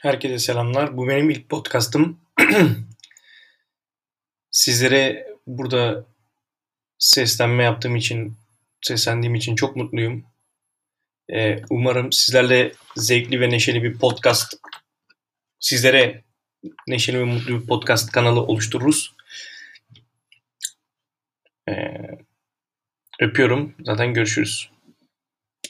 Herkese selamlar. Bu benim ilk podcastım. Sizlere burada seslendiğim için çok mutluyum. Umarım sizlerle neşeli ve mutlu bir podcast kanalı oluştururuz. Öpüyorum. Zaten görüşürüz.